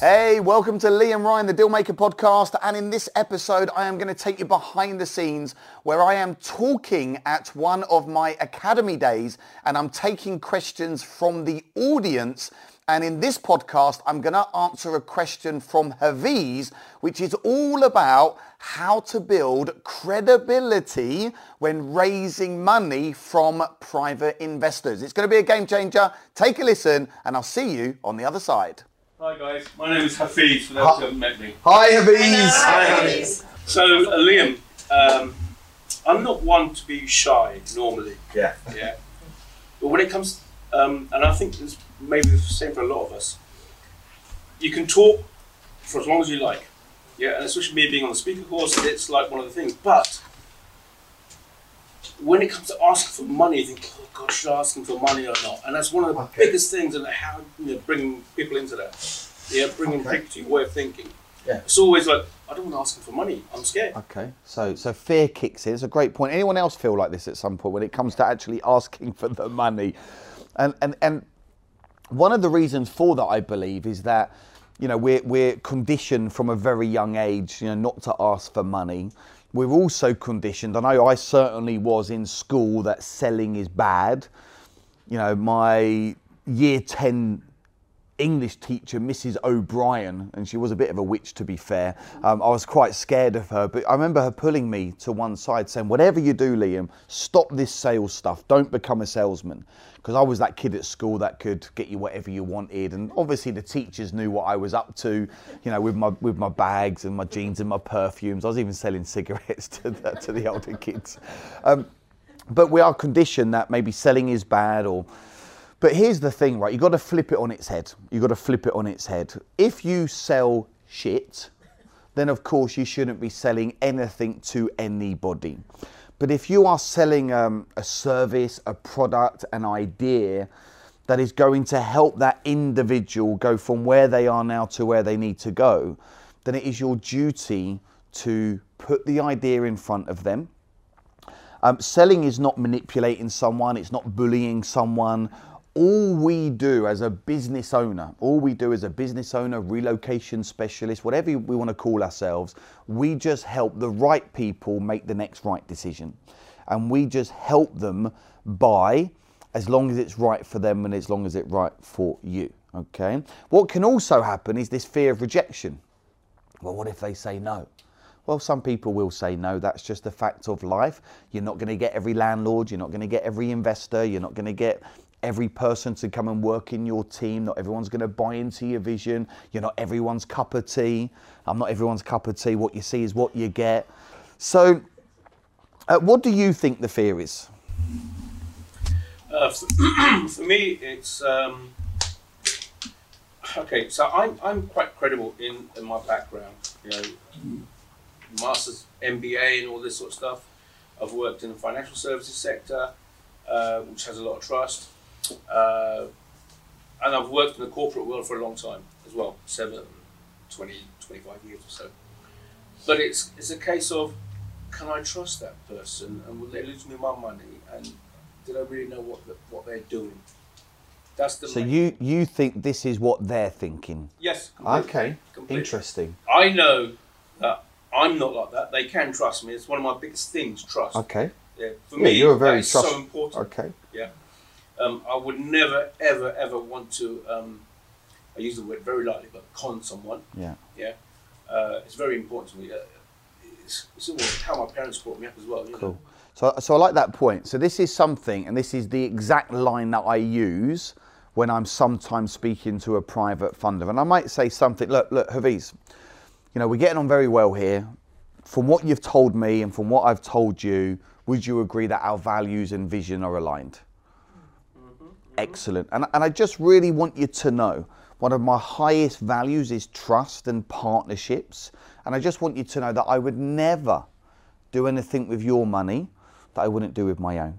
Hey, welcome to Liam Ryan, the Dealmaker Podcast, and in this episode I am going to take you behind the scenes where I am talking at one of my academy days and I'm taking questions from the audience. And in this podcast, I'm going to answer a question from Hafiz, which is all about how to build credibility when raising money from private investors. It's going to be a game changer. Take a listen and I'll see you on the other side. Hi guys, my name is Hafiz, for those who haven't met me. Hi Hafiz! Hi Hafiz! So Liam, I'm not one to be shy normally. Yeah. But when it comes, and I think it's maybe the same for a lot of us, you can talk for as long as you like. Yeah, and especially me being on the speaker course, it's like one of the things. But when it comes to asking for money, you think, oh God, should I ask him for money or not? And that's one of the biggest things, and how bringing people into that. Yeah, bringing people to your way of thinking. Yeah. It's always like, I don't want to ask him for money, I'm scared. Okay, so fear kicks in. It's a great point. Anyone else feel like this at some point when it comes to actually asking for the money? And one of the reasons for that, I believe, is that we're conditioned from a very young age, not to ask for money. We're also conditioned, I know I certainly was in school, that selling is bad. My year 10 English teacher, Mrs O'Brien, and she was a bit of a witch to be fair. I was quite scared of her, but I remember her pulling me to one side saying, whatever you do, Liam, stop this sales stuff, don't become a salesman. Because I was that kid at school that could get you whatever you wanted, and obviously the teachers knew what I was up to, with my bags and my jeans and my perfumes. I was even selling cigarettes to the older kids. But we are conditioned that maybe selling is bad, but here's the thing, right? You've got to flip it on its head. If you sell shit, then of course you shouldn't be selling anything to anybody. But if you are selling a service, a product, an idea that is going to help that individual go from where they are now to where they need to go, then it is your duty to put the idea in front of them. Selling is not manipulating someone, it's not bullying someone. All we do as a business owner, relocation specialist, whatever we want to call ourselves, we just help the right people make the next right decision. And we just help them buy as long as it's right for them and as long as it's right for you, okay? What can also happen is this fear of rejection. Well, what if they say no? Well, some people will say no, that's just a fact of life. You're not going to get every landlord, you're not going to get every investor, you're not going to get every person to come and work in your team. Not everyone's going to buy into your vision. You're not everyone's cup of tea. I'm not everyone's cup of tea. What you see is what you get. So what do you think the fear is? For me, it's... okay, so I'm quite credible in my background. Master's MBA and all this sort of stuff. I've worked in the financial services sector, which has a lot of trust. And I've worked in the corporate world for a long time as well, 25 years or so. But it's a case of, can I trust that person? And will they lose me my money? And did I really know what they're doing? That's the you think this is what they're thinking? Yes. Completely. Okay. Completely. Interesting. I know that I'm not like that. They can trust me. It's one of my biggest things, trust. Okay. Yeah, for me, you're very so important. Okay. Yeah. I would never, ever, ever want to, I use the word very lightly, but con someone. Yeah. Yeah. It's very important to me. It's how my parents brought me up as well. Cool. So I like that point. So this is something, and this is the exact line that I use when I'm sometimes speaking to a private funder. And I might say something, look, Hafiz, we're getting on very well here. From what you've told me and from what I've told you, would you agree that our values and vision are aligned? Excellent. And I just really want you to know, one of my highest values is trust and partnerships. And I just want you to know that I would never do anything with your money that I wouldn't do with my own.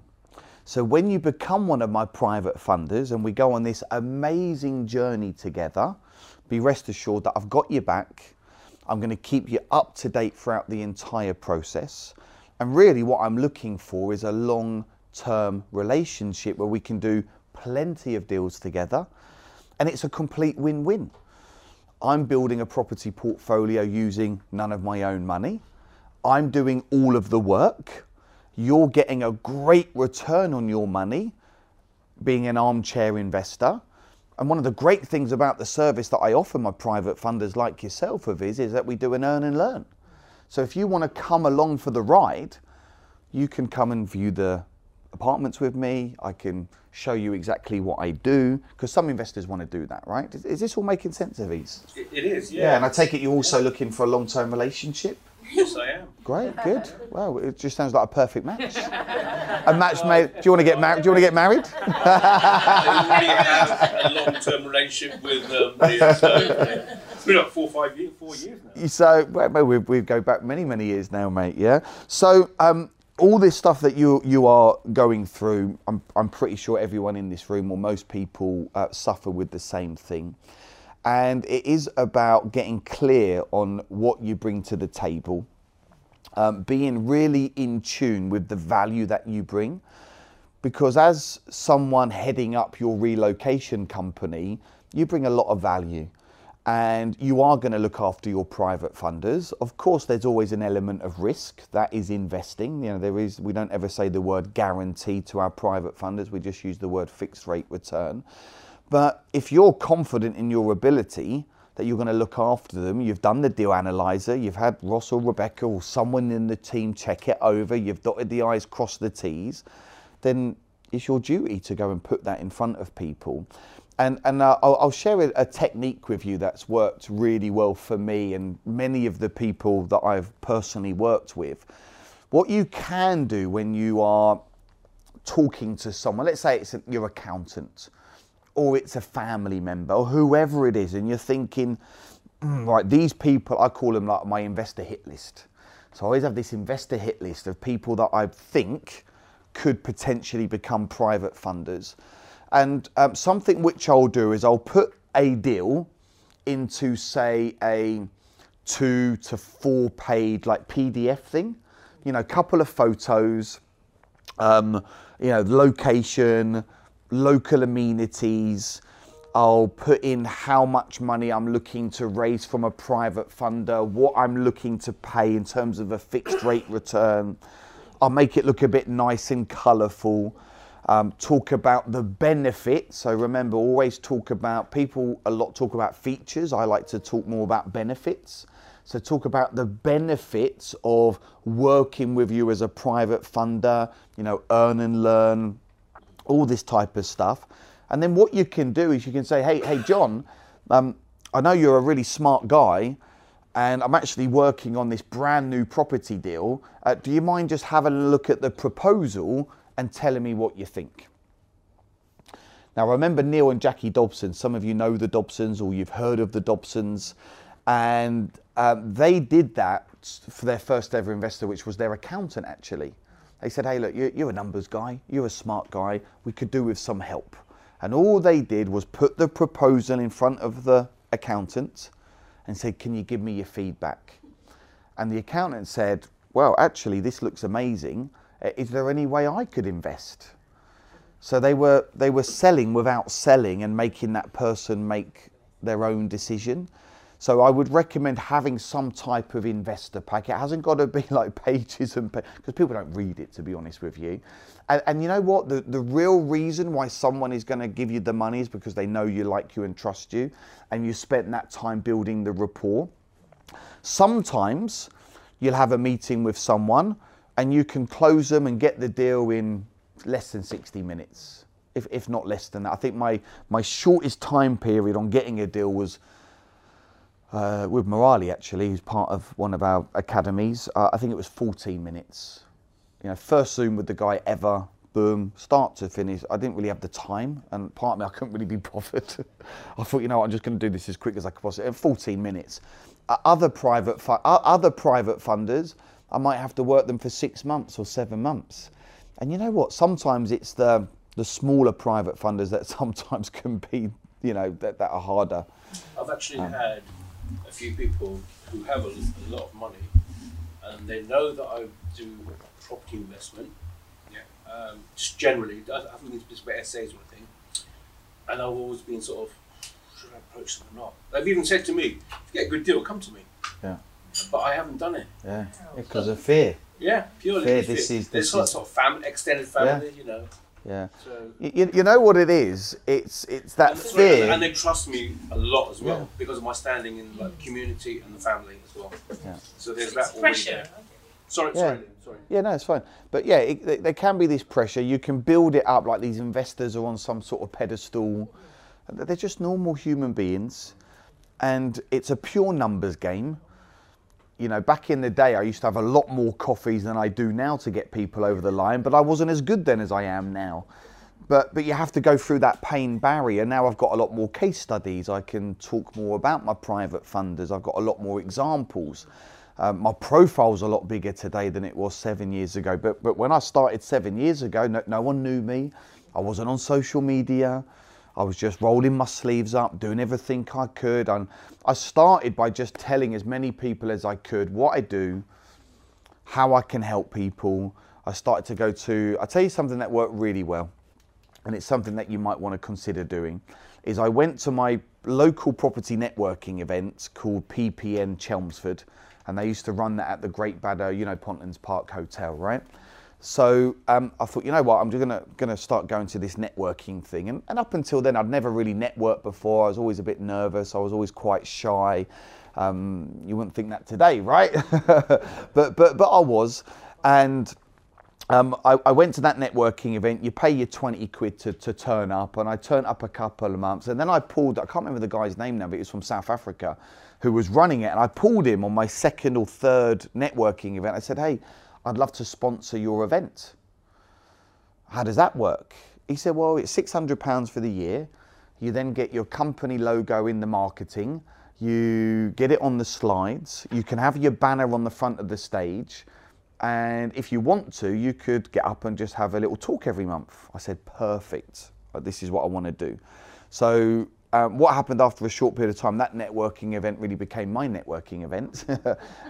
So when you become one of my private funders and we go on this amazing journey together, be rest assured that I've got your back. I'm going to keep you up to date throughout the entire process. And really what I'm looking for is a long-term relationship where we can do plenty of deals together. And it's a complete win-win. I'm building a property portfolio using none of my own money. I'm doing all of the work. You're getting a great return on your money, being an armchair investor. And one of the great things about the service that I offer my private funders like yourself, Hafiz, is that we do an earn and learn. So if you want to come along for the ride, you can come and view the apartments with me. I can show you exactly what I do, because some investors want to do that, right? Is this all making sense, Hafiz? It is, yeah. Yeah, and I take it you're also looking for a long-term relationship? Yes, I am. Great, good. Wow, it just sounds like a perfect match. A match made. Do you want to get married? Do you want to get married? We have a long-term relationship with Liam, so it's been like 4 years now. So well, we go back many years now, mate. Yeah. So all this stuff that you are going through, I'm pretty sure everyone in this room or most people suffer with the same thing. And it is about getting clear on what you bring to the table, being really in tune with the value that you bring. Because as someone heading up your relocation company, you bring a lot of value and you are going to look after your private funders. Of course, there's always an element of risk that is investing. You know, there is, we don't ever say the word guarantee to our private funders. We just use the word fixed rate return. But if you're confident in your ability that you're going to look after them, you've done the deal analyzer, you've had Ross or Rebecca or someone in the team check it over, you've dotted the I's, crossed the T's, then it's your duty to go and put that in front of people. And I'll share a technique with you that's worked really well for me and many of the people that I've personally worked with. What you can do when you are talking to someone, let's say it's your accountant, or it's a family member, or whoever it is, and you're thinking, right, these people, I call them like my investor hit list. So I always have this investor hit list of people that I think could potentially become private funders. And something which I'll do is I'll put a deal into, say, a 2 to 4 page like PDF thing, you know, a couple of photos, you know, location, local amenities. I'll put in how much money I'm looking to raise from a private funder, what I'm looking to pay in terms of a fixed rate return. I'll make it look a bit nice and colourful. Talk about the benefits. So remember, always talk about, people a lot talk about features. I like to talk more about benefits. So talk about the benefits of working with you as a private funder, you know, earn and learn, all this type of stuff. And then what you can do is you can say, hey, John, I know you're a really smart guy and I'm actually working on this brand new property deal. Do you mind just having a look at the proposal and telling me what you think? Now, remember Neil and Jackie Dobson. Some of you know the Dobsons or you've heard of the Dobsons. And they did that for their first ever investor, which was their accountant, actually. They said, hey, look, you're a numbers guy, you're a smart guy, we could do with some help. And all they did was put the proposal in front of the accountant and said, can you give me your feedback? And the accountant said, well, actually, this looks amazing. Is there any way I could invest? So they were selling without selling and making that person make their own decision. So I would recommend having some type of investor pack. It hasn't got to be like pages and pages, because people don't read it, to be honest with you. And you know what? The real reason why someone is going to give you the money is because they know you, like you, and trust you. And you spent that time building the rapport. Sometimes you'll have a meeting with someone and you can close them and get the deal in less than 60 minutes, if not less than that. I think my shortest time period on getting a deal was with Morali, actually, who's part of one of our academies. I think it was 14 minutes. You know, first Zoom with the guy ever, boom, start to finish. I didn't really have the time, and part of me, I couldn't really be bothered. I thought, you know, I'm just going to do this as quick as I could possibly. 14 minutes. Other private funders, I might have to work them for 6 months or 7 months. And you know what? Sometimes it's the smaller private funders that sometimes can be, you know, that are harder. I've actually had a few people who have a lot of money, and they know that I do property investment. Yeah. Just generally, I haven't been to this about essays or anything. And I've always been sort of, should I approach them or not? They've even said to me, if you get a good deal, come to me. Yeah. But I haven't done it. Yeah. Because of fear. Yeah, purely fear. This sort of family, extended family, yeah. You know. Yeah. So, you know what it is? It's that fear. And they trust me a lot as well, yeah. Because of my standing in like the community and the family as well. Yeah. So there's that pressure. Sorry. Yeah, no, it's fine. But yeah, there can be this pressure. You can build it up like these investors are on some sort of pedestal. They're just normal human beings, and it's a pure numbers game. You know, back in the day, I used to have a lot more coffees than I do now to get people over the line, but I wasn't as good then as I am now. But you have to go through that pain barrier. Now I've got a lot more case studies. I can talk more about my private funders. I've got a lot more examples. My profile's a lot bigger today than it was 7 years ago. But when I started 7 years ago, no one knew me. I wasn't on social media. I was just rolling my sleeves up, doing everything I could. And I started by just telling as many people as I could what I do, how I can help people. I started to go to, I'll tell you something that worked really well, and it's something that you might want to consider doing, is I went to my local property networking events called PPN Chelmsford, and they used to run that at the Great Baddow, you know, Pontlands Park Hotel, right? So I thought, you know what, I'm just gonna start going to this networking thing. And up until then, I'd never really networked before. I was always a bit nervous. I was always quite shy. You wouldn't think that today, right? but I was. And I went to that networking event. You pay your 20 quid to turn up. And I turned up a couple of months. And then I pulled, I can't remember the guy's name now, but he was from South Africa, who was running it. And I pulled him on my second or third networking event. I said, hey, I'd love to sponsor your event. How does that work? He said, well, it's £600 for the year. You then get your company logo in the marketing. You get it on the slides. You can have your banner on the front of the stage. And if you want to, you could get up and just have a little talk every month. I said, perfect. This is what I want to do. So what happened after a short period of time, that networking event really became my networking event.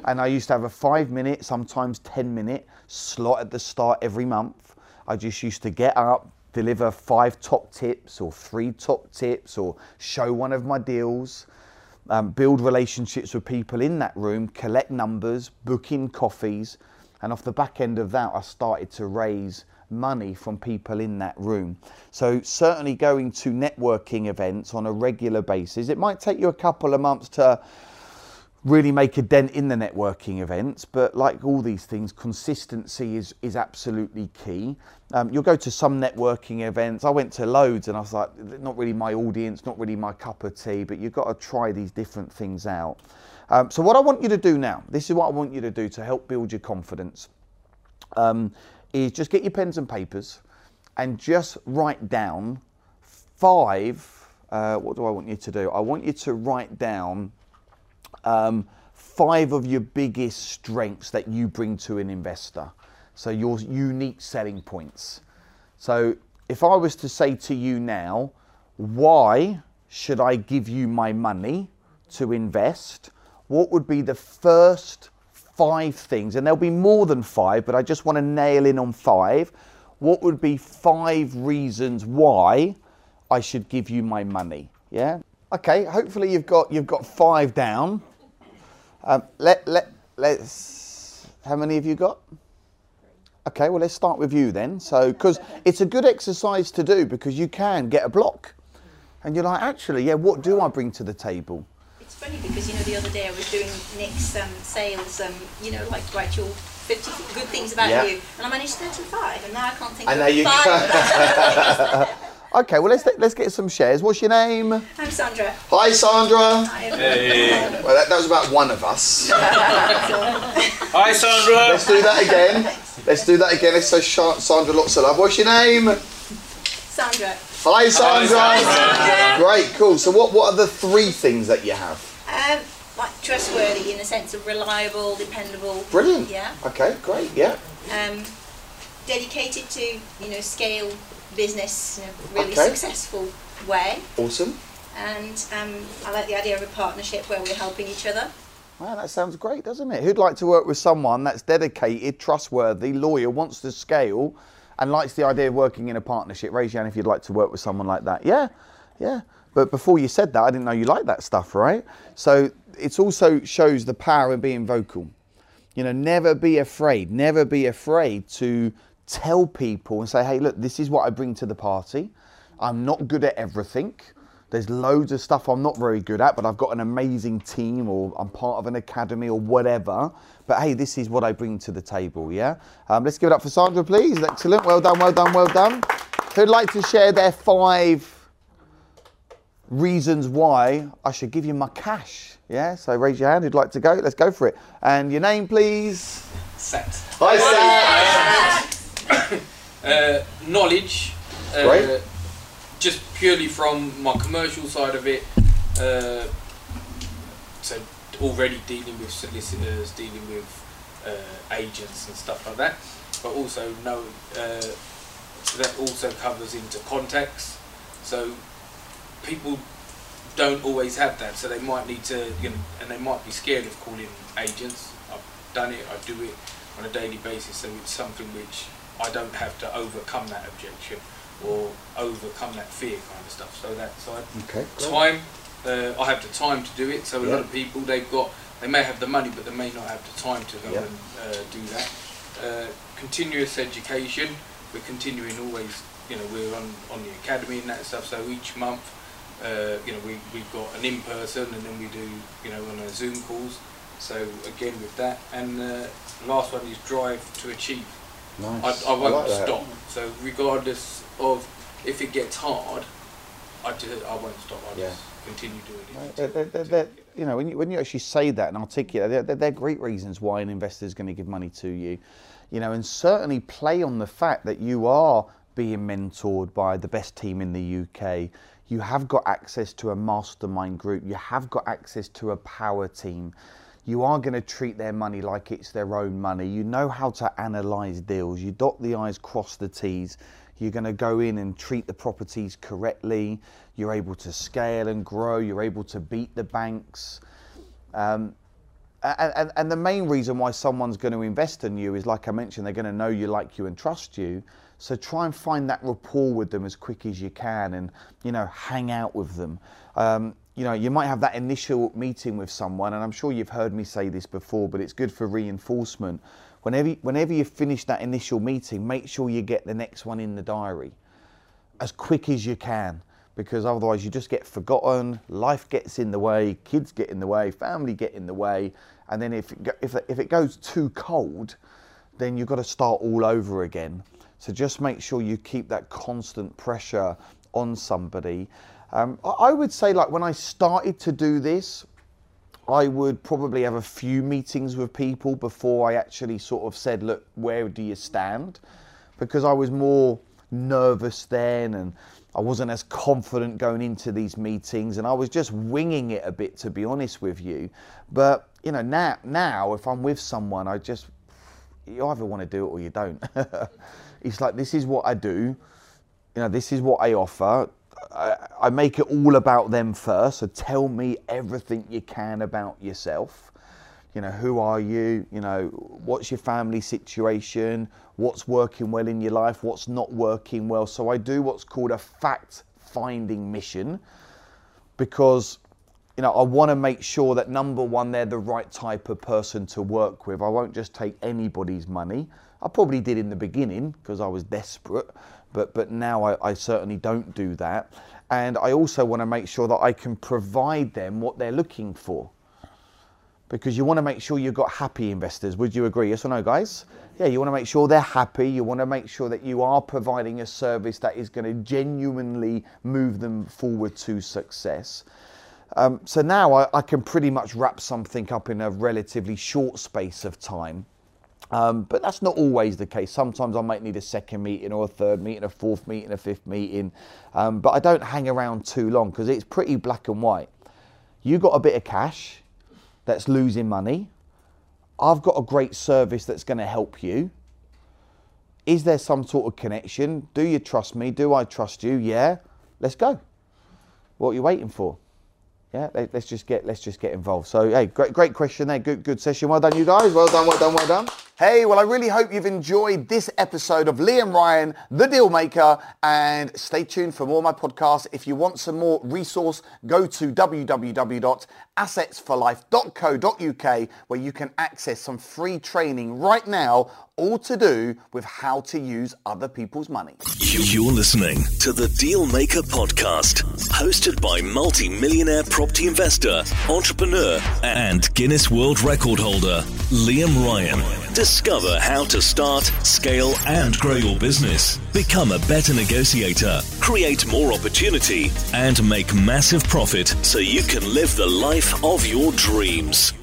And I used to have a 5-minute, sometimes 10-minute slot at the start every month. I just used to get up, deliver 5 top tips or 3 top tips, or show one of my deals, build relationships with people in that room, collect numbers, book in coffees. And off the back end of that, I started to raise money from people in that room. So certainly going to networking events on a regular basis. It might take you a couple of months to really make a dent in the networking events, but like all these things, consistency is absolutely key. You'll go to some networking events. I went to loads and I was like, not really my audience, not really my cup of tea, but you've got to try these different things out. So what I want you to do now, this is what I want you to do to help build your confidence. Is just get your pens and papers and just write down 5, what do I want you to do? I want you to write down 5 of your biggest strengths that you bring to an investor. So your unique selling points. So if I was to say to you now, why should I give you my money to invest? What would be the first 5 things, and there'll be more than 5, but I just want to nail in on 5. What would be 5 reasons why I should give you my money? Yeah. Okay. Hopefully you've got 5 down. Let's. How many have you got? Okay. Well, let's start with you then. So, because it's a good exercise to do, because you can get a block, and you're like, actually, yeah, what do I bring to the table? It's funny because, you know, the other day I was doing Nick's sales, you know, like write your 50 good things about you, and I managed 35, and now I can't think of 5. Okay, well let's get some shares. What's your name? I'm Sandra. Hi Sandra. Hi. Hey. Well, that was about one of us. Hi Sandra. Let's do that again. Let's do that again. Let's say Sandra lots of love. What's your name? Sandra. Hi Sandra. Hi, Sandra. Great, cool. So what are the 3 things that you have? Like trustworthy in the sense of reliable, dependable. Brilliant. Yeah. Okay, great, yeah. dedicated to, you know, scale business in a really successful way. Awesome. And I like the idea of a partnership where we're helping each other. Wow, that sounds great, doesn't it? Who'd like to work with someone that's dedicated, trustworthy, loyal, wants to scale, and likes the idea of working in a partnership? Raise your hand if you'd like to work with someone like that. Yeah, yeah. But before you said that, I didn't know you liked that stuff, right? So it also shows the power of being vocal. You know, never be afraid. Never be afraid to tell people and say, hey, look, this is what I bring to the party. I'm not good at everything. There's loads of stuff I'm not very good at, but I've got an amazing team, or I'm part of an academy or whatever. But hey, this is what I bring to the table, yeah? Let's give it up for Sandra, please. Excellent. Well done, well done, well done. Who'd like to share their 5 reasons why I should give you my cash? Yeah, so raise your hand who'd like to go. Let's go for it. And your name, please. Seth. Hi, Seth. Knowledge. Great. Just purely from my commercial side of it, so already dealing with solicitors, dealing with agents and stuff like that, but also so that also covers into contacts. So people don't always have that, so they might need to, you know, and they might be scared of calling agents. I've done it, I do it on a daily basis, so it's something which I don't have to overcome that objection or overcome that fear kind of stuff. So that side. Okay, cool. Time, I have the time to do it, so a lot of people, they may have the money but they may not have the time to go and do that. Continuous education, we're continuing always, you know, we're on the academy and that stuff, so each month, you know, we've got an in-person and then we do, you know, on our Zoom calls, so again with that. And the last one is drive to achieve. Nice. I won't stop. So regardless of if it gets hard, I won't stop. I just continue doing it. You know, when you actually say that and articulate, they're great reasons why an investor is going to give money to you. You know, and certainly play on the fact that you are being mentored by the best team in the UK. You have got access to a mastermind group. You have got access to a power team. You are going to treat their money like it's their own money. You know how to analyse deals. You dot the I's, cross the T's. You're going to go in and treat the properties correctly. You're able to scale and grow. You're able to beat the banks. And the main reason why someone's going to invest in you is, like I mentioned, they're going to know you, like you, and trust you. So try and find that rapport with them as quick as you can and, you know, hang out with them. You know, you might have that initial meeting with someone, and I'm sure you've heard me say this before, but it's good for reinforcement. Whenever you finish that initial meeting, make sure you get the next one in the diary as quick as you can, because otherwise you just get forgotten, life gets in the way, kids get in the way, family get in the way, and then if it goes too cold, then you've got to start all over again. So just make sure you keep that constant pressure on somebody. I would say, like, when I started to do this, I would probably have a few meetings with people before I actually sort of said, look, where do you stand? Because I was more nervous then and I wasn't as confident going into these meetings, and I was just winging it a bit, to be honest with you. But, you know, now if I'm with someone, I just, you either want to do it or you don't. It's like, this is what I do. You know, this is what I offer. I make it all about them first, so tell me everything you can about yourself. You know, who are you? You know, what's your family situation? What's working well in your life? What's not working well? So I do what's called a fact-finding mission, because, you know, I want to make sure that, number one, they're the right type of person to work with. I won't just take anybody's money. I probably did in the beginning because I was desperate, but now I certainly don't do that. And I also want to make sure that I can provide them what they're looking for, because you want to make sure you've got happy investors. Would you agree? Yes or no, guys? Yeah, you want to make sure they're happy. You want to make sure that you are providing a service that is going to genuinely move them forward to success. So now I can pretty much wrap something up in a relatively short space of time. But that's not always the case. Sometimes I might need a second meeting or a third meeting, a fourth meeting, a fifth meeting. But I don't hang around too long because it's pretty black and white. You got a bit of cash that's losing money. I've got a great service that's going to help you. Is there some sort of connection? Do you trust me? Do I trust you? Yeah, let's go. What are you waiting for? Yeah, let's just get involved. So, hey, great question there. Good session. Well done, you guys. Well done. Hey, well, I really hope you've enjoyed this episode of Liam Ryan, The Dealmaker, and stay tuned for more of my podcasts. If you want some more resource, go to www.assetsforlife.co.uk where you can access some free training right now, all to do with how to use other people's money. You're listening to The Dealmaker Podcast, hosted by multi-millionaire property investor, entrepreneur, and Guinness World Record holder, Liam Ryan. Discover how to start, scale, and grow your business. Become a better negotiator, create more opportunity, and make massive profit so you can live the life of your dreams.